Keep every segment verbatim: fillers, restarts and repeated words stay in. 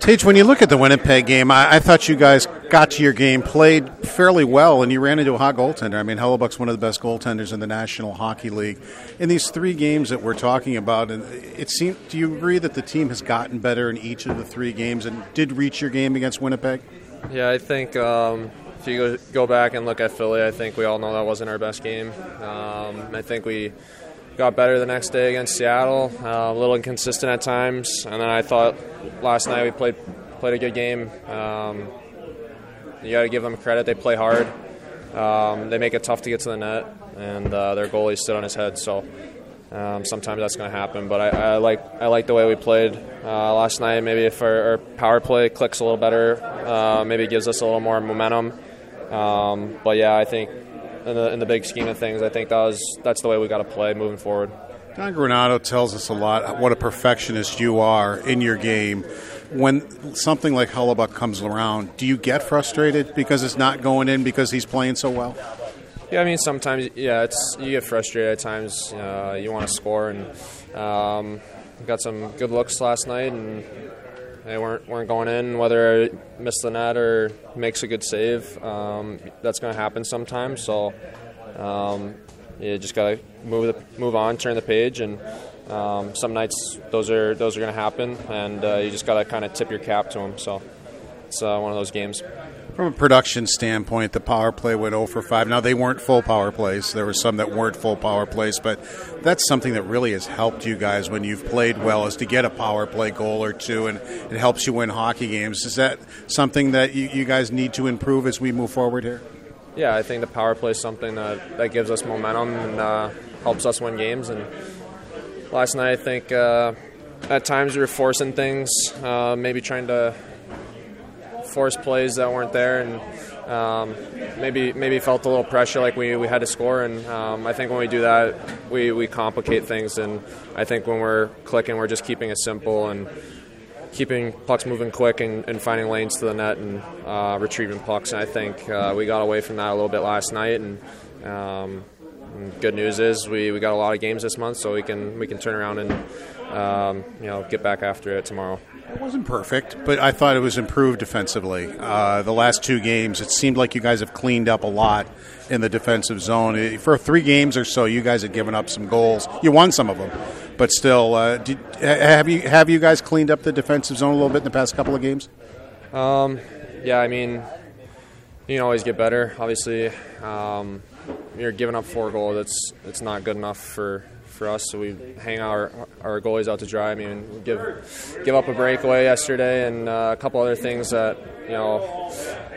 Tage, when you look at the Winnipeg game, I, I thought you guys got to your game, played fairly well, and you ran into a hot goaltender. I mean, Hellebuyck's one of the best goaltenders in the National Hockey League. In these three games that we're talking about, and it seemed, do you agree that the team has gotten better in each of the three games and did reach your game against Winnipeg? Yeah, I think um, if you go back and look at Philly, I think we all know that wasn't our best game. Um, I think we got better the next day against Seattle, uh, a little inconsistent at times, and then I thought last night we played played a good game. Um, you got to give them credit; they play hard. Um, they make it tough to get to the net, and uh, their goalie stood on his head. So um, sometimes that's going to happen. But I, I like I like the way we played uh, last night. Maybe if our, our power play clicks a little better, uh, maybe it gives us a little more momentum. Um, but yeah, I think. In the, in the big scheme of things, I think that was that's the way we got to play moving forward. Don Granato tells us a lot what a perfectionist you are in your game. When something like Hellebuyck comes around, do you get frustrated because it's not going in because he's playing so well? Yeah, I mean, sometimes, yeah, it's you get frustrated at times. Uh, you want to score, and um, got some good looks last night, and they weren't weren't going in, whether missed the net or makes a good save. Um, that's going to happen sometimes. So um, you just got to move the, move on, turn the page, and um, some nights those are those are going to happen, and uh, you just got to kind of tip your cap to them. So it's uh, one of those games. From a production standpoint, the power play went oh for five. Now, they weren't full power plays. There were some that weren't full power plays, but that's something that really has helped you guys when you've played well, is to get a power play goal or two, and it helps you win hockey games. Is that something that you, you guys need to improve as we move forward here? Yeah, I think the power play is something that, that gives us momentum and uh, helps us win games. And last night, I think uh, at times we were forcing things, uh, maybe trying to force plays that weren't there, and um, maybe maybe felt a little pressure, like we, we had to score. And um, I think when we do that, we, we complicate things. And I think when we're clicking, we're just keeping it simple and keeping pucks moving quick and, and finding lanes to the net and uh, retrieving pucks. And I think uh, we got away from that a little bit last night. And, um, and good news is we, we got a lot of games this month, so we can we can turn around and um, you know get back after it tomorrow. It wasn't perfect, but I thought it was improved defensively. Uh, the last two games, it seemed like you guys have cleaned up a lot in the defensive zone. For three games or so, you guys had given up some goals. You won some of them, but still, uh, did, have you have you guys cleaned up the defensive zone a little bit in the past couple of games? Um, yeah, I mean, you can always get better. Obviously, um, you're giving up four goals. That's it's not good enough for. For us, so we hang our our goalies out to dry. I mean, give give up a breakaway yesterday, and uh, a couple other things that you know.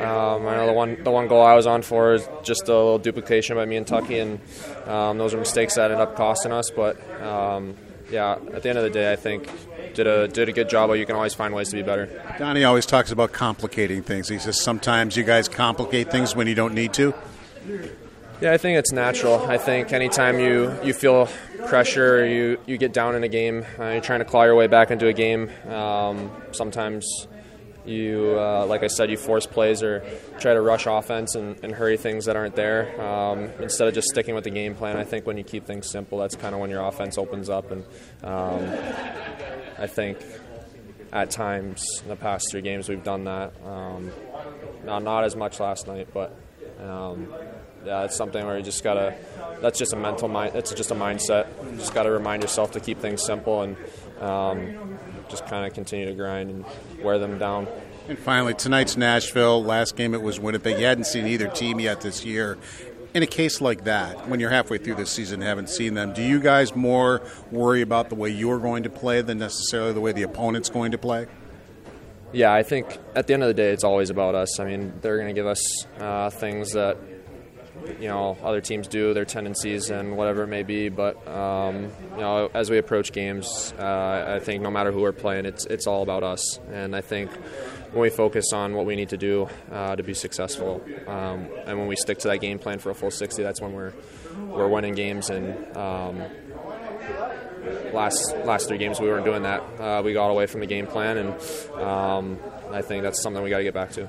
Um, I know the one the one goal I was on for is just a little duplication by me and Tucky, and um, those are mistakes that ended up costing us. But um, yeah, at the end of the day, I think did a did a good job. But you can always find ways to be better. Donnie always talks about complicating things. He says sometimes you guys complicate things when you don't need to. Yeah, I think it's natural. I think anytime you, you feel pressure or you, you get down in a game, uh, you're trying to claw your way back into a game, um, sometimes you, uh, like I said, you force plays or try to rush offense and, and hurry things that aren't there um, instead of just sticking with the game plan. I think when you keep things simple, that's kind of when your offense opens up. And um, I think at times in the past three games we've done that. Um, not, not as much last night, but... Um, Yeah, it's something where you just gotta. That's just a mental mind. It's just a mindset. You just gotta remind yourself to keep things simple and um, just kind of continue to grind and wear them down. And finally, tonight's Nashville. Last game it was Winnipeg. You hadn't seen either team yet this year. In a case like that, when you're halfway through this season and haven't seen them, do you guys more worry about the way you're going to play than necessarily the way the opponent's going to play? Yeah, I think at the end of the day, it's always about us. I mean, they're going to give us uh, things that. you know, other teams do, their tendencies and whatever it may be. But, um, you know, as we approach games, uh, I think no matter who we're playing, it's it's all about us. And I think when we focus on what we need to do uh, to be successful, um, and when we stick to that game plan for a full sixty, that's when we're we're winning games. And um, last last three games we weren't doing that. Uh, we got away from the game plan, and um, I think that's something we got to get back to.